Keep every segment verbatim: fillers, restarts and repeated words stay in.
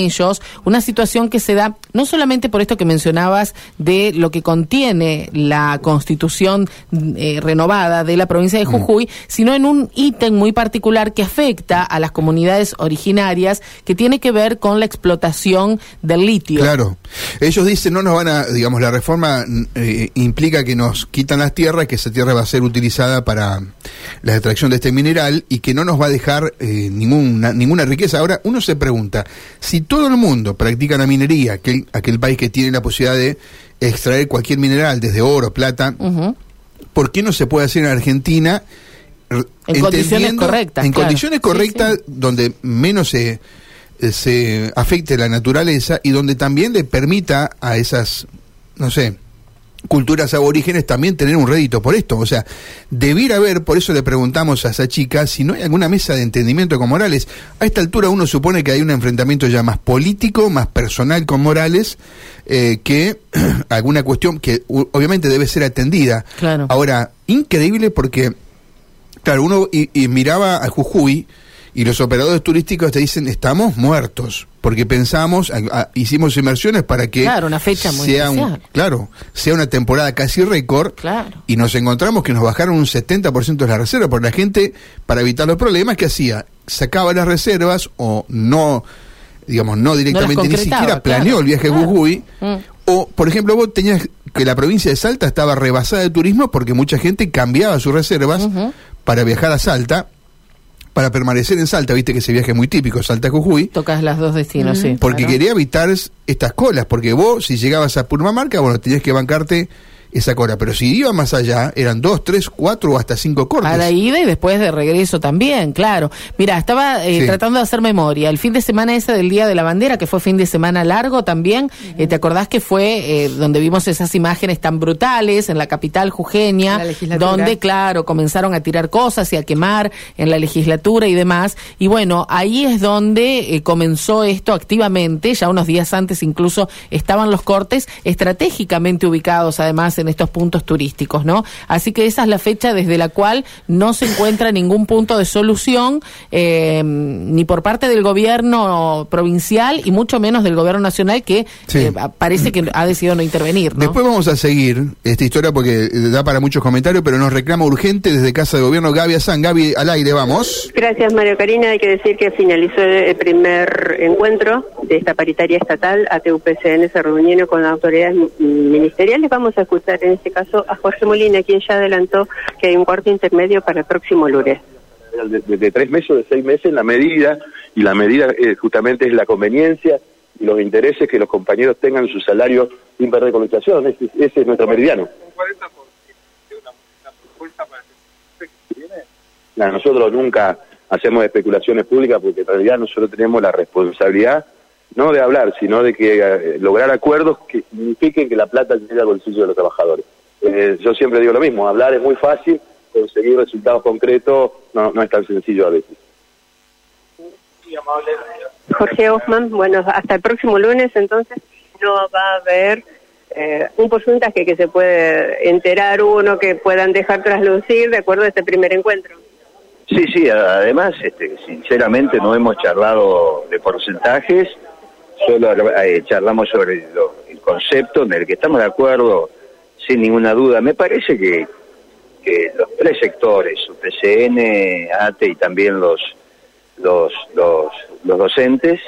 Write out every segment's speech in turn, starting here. Ellos, una situación que se da no solamente por esto que mencionabas de lo que contiene la Constitución eh, renovada de la provincia de Jujuy, mm. sino en un ítem muy particular que afecta a las comunidades originarias, que tiene que ver con la explotación del litio. Claro, ellos dicen no nos van a, digamos, la reforma eh, implica que nos quitan las tierras, que esa tierra va a ser utilizada para la extracción de este mineral y que no nos va a dejar eh, ninguna, ninguna riqueza. Ahora, uno se pregunta, si todo el mundo practica la minería, aquel, aquel país que tiene la posibilidad de extraer cualquier mineral, desde oro, plata, uh-huh. ¿por qué no se puede hacer en Argentina? En condiciones correctas. En claro. condiciones correctas, sí, sí. donde menos se, se afecte la naturaleza y donde también le permita a esas, no sé, culturas aborígenes también tener un rédito por esto. O sea, debiera haber, por eso le preguntamos a esa chica si no hay alguna mesa de entendimiento con Morales. A esta altura uno supone que hay un enfrentamiento ya más político, más personal con Morales, eh, que alguna cuestión que u- obviamente debe ser atendida. Claro. Ahora, increíble porque, claro, uno y, y miraba a Jujuy y los operadores turísticos te dicen, estamos muertos, porque pensamos, a, a, hicimos inversiones para que claro, una fecha muy sea, un, claro, sea una temporada casi récord, claro. y nos encontramos que nos bajaron un setenta por ciento de las reservas, porque la gente, para evitar los problemas, ¿qué hacía? Sacaba las reservas o no, digamos, no directamente, no ni siquiera planeó claro, el viaje claro. a Jujuy, mm. o, por ejemplo, vos tenías que la provincia de Salta estaba rebasada de turismo porque mucha gente cambiaba sus reservas uh-huh. para viajar a Salta, para permanecer en Salta, viste que ese viaje es muy típico, Salta-Jujuy. Tocas las dos destinos, mm, sí. Porque claro. quería evitar estas colas, porque vos, si llegabas a Purmamarca, bueno, tenías que bancarte esa cola, pero si iba más allá, eran dos, tres, cuatro o hasta cinco cortes. A la ida y después de regreso también, claro. Mirá, estaba eh, sí. tratando de hacer memoria. El fin de semana ese del Día de la Bandera, que fue fin de semana largo también, eh, ¿te acordás que fue eh, donde vimos esas imágenes tan brutales en la capital jujeña, donde, claro, comenzaron a tirar cosas y a quemar en la legislatura y demás? Y bueno, ahí es donde eh, comenzó esto activamente, ya unos días antes incluso estaban los cortes estratégicamente ubicados, además, en estos puntos turísticos, ¿no? Así que esa es la fecha desde la cual no se encuentra ningún punto de solución eh, ni por parte del gobierno provincial y mucho menos del gobierno nacional que sí. eh, parece que ha decidido no intervenir, ¿no? Después vamos a seguir esta historia porque da para muchos comentarios, pero nos reclama urgente desde Casa de Gobierno Gaby Asán. Gaby, al aire, vamos. Gracias, Mario Karina. Hay que decir que finalizó el primer encuentro de esta paritaria estatal. A T U P C N se reunieron con las autoridades ministeriales. Vamos a escuchar en este caso a Jorge Molina, quien ya adelantó que hay un cuarto intermedio para el próximo lunes. De, de, de tres meses o de seis meses, la medida, y la medida eh, justamente es la conveniencia y los intereses que los compañeros tengan su salario sin perder comunicación. Ese, ese es nuestro meridiano. Nah, nosotros nunca hacemos especulaciones públicas porque en realidad nosotros tenemos la responsabilidad no de hablar, sino de que eh, lograr acuerdos que signifiquen que la plata llegue al bolsillo de los trabajadores. Eh, yo siempre digo lo mismo, hablar es muy fácil, conseguir resultados concretos no, no es tan sencillo a veces. Jorge Hoffmann, bueno, hasta el próximo lunes entonces no va a haber eh, un porcentaje que se puede enterar uno, que puedan dejar traslucir de acuerdo a este primer encuentro. Sí, sí, además, este, sinceramente no hemos charlado de porcentajes, solo eh, charlamos sobre lo, el concepto en el que estamos de acuerdo sin ninguna duda. Me parece que, que los tres sectores, U P C N, A T E y también los los los los docentes,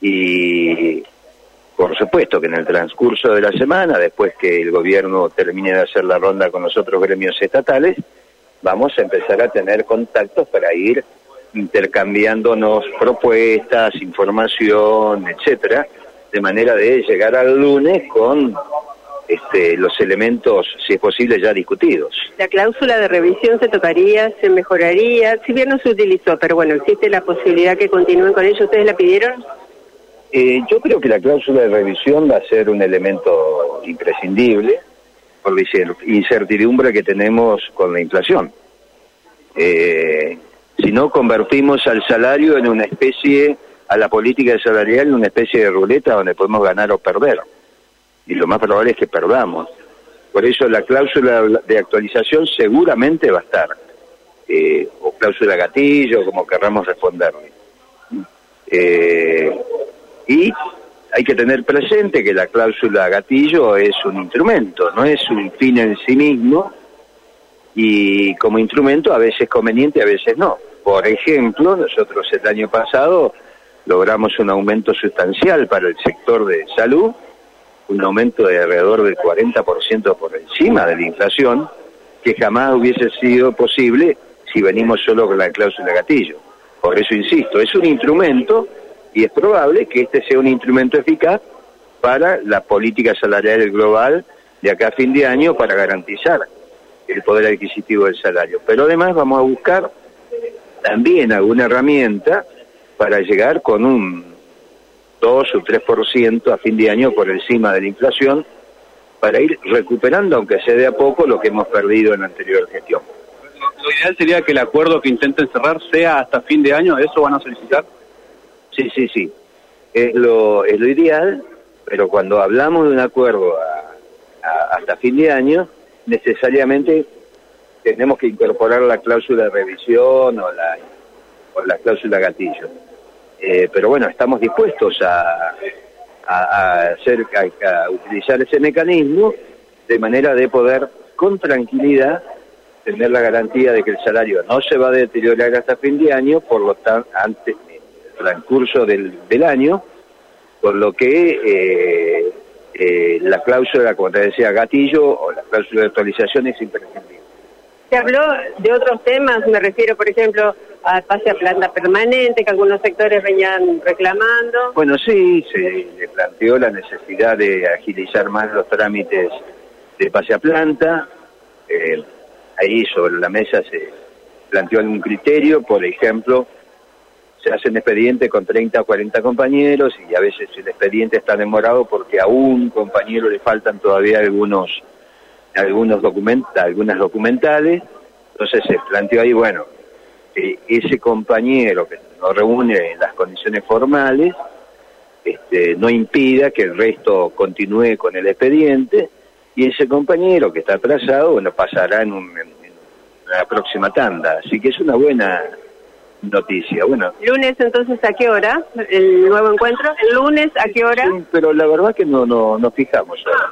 y por supuesto que en el transcurso de la semana, después que el gobierno termine de hacer la ronda con los otros gremios estatales, vamos a empezar a tener contactos para ir intercambiándonos propuestas, información, etcétera, de manera de llegar al lunes con este, los elementos, si es posible, ya discutidos. La cláusula de revisión se tocaría, se mejoraría, si bien no se utilizó, pero bueno, existe la posibilidad que continúen con ello. ¿Ustedes la pidieron? Eh, yo creo que la cláusula de revisión va a ser un elemento imprescindible por la incertidumbre que tenemos con la inflación. Eh... Si no convertimos al salario en una especie, a la política salarial en una especie de ruleta donde podemos ganar o perder. Y lo más probable es que perdamos. Por eso la cláusula de actualización seguramente va a estar. Eh, o cláusula gatillo, como querramos responderle. Eh, Hay que tener presente que la cláusula gatillo es un instrumento, no es un fin en sí mismo, y como instrumento a veces conveniente, a veces no. Por ejemplo, nosotros el año pasado logramos un aumento sustancial para el sector de salud, un aumento de alrededor del cuarenta por ciento por encima de la inflación, que jamás hubiese sido posible si venimos solo con la cláusula gatillo. Por eso insisto, es un instrumento y es probable que este sea un instrumento eficaz para la política salarial global de acá a fin de año para garantizar el poder adquisitivo del salario. Pero además vamos a buscar también alguna herramienta para llegar con un dos o tres por ciento a fin de año por encima de la inflación, para ir recuperando, aunque sea de a poco, lo que hemos perdido en la anterior gestión. ¿Lo ideal sería que el acuerdo que intenten cerrar sea hasta fin de año? ¿Eso van a solicitar? Sí, sí, sí. Es lo, es lo ideal, pero cuando hablamos de un acuerdo a, a, hasta fin de año, necesariamente tenemos que incorporar la cláusula de revisión o la, o la cláusula gatillo. Eh, pero bueno, estamos dispuestos a, a, a, hacer, a, a utilizar ese mecanismo de manera de poder, con tranquilidad, tener la garantía de que el salario no se va a deteriorar hasta fin de año, por lo tanto, antes del transcurso del, del año, por lo que eh, eh, la cláusula, como te decía, gatillo o la cláusula de actualización es imprescindible. Se habló de otros temas, me refiero, por ejemplo, a pase a planta permanente, que algunos sectores venían reclamando. Bueno, sí, se planteó la necesidad de agilizar más los trámites de pase a planta. Eh, ahí sobre la mesa se planteó algún criterio, por ejemplo, se hace un expediente con treinta o cuarenta compañeros y a veces el expediente está demorado porque a un compañero le faltan todavía algunos... algunos documentos, algunas documentales, entonces se planteó ahí, bueno, eh, ese compañero que no reúne las condiciones formales, este, no impida que el resto continúe con el expediente, y ese compañero que está atrasado, bueno, pasará en, un, en, en la próxima tanda, así que es una buena noticia. Bueno, ¿lunes entonces a qué hora el nuevo encuentro? ¿El lunes a qué hora? Sí, pero la verdad que no, no nos fijamos ahora.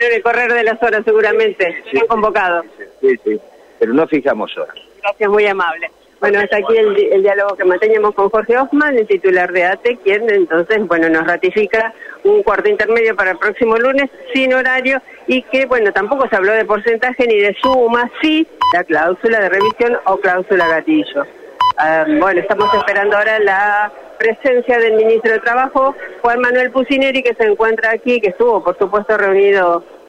En el correr de las horas seguramente, sí, sí, convocado. Sí, sí, sí, pero no fijamos horas. Gracias, muy amable. Bueno, hasta aquí el, el diálogo que manteníamos con Jorge Hoffmann, el titular de A T E, quien entonces, bueno, nos ratifica un cuarto intermedio para el próximo lunes, sin horario, y que, bueno, tampoco se habló de porcentaje ni de suma, sí, la cláusula de revisión o cláusula gatillo. Um, bueno, estamos esperando ahora la presencia del ministro de Trabajo, Juan Manuel Pucineri, que se encuentra aquí, que estuvo, por supuesto, reunido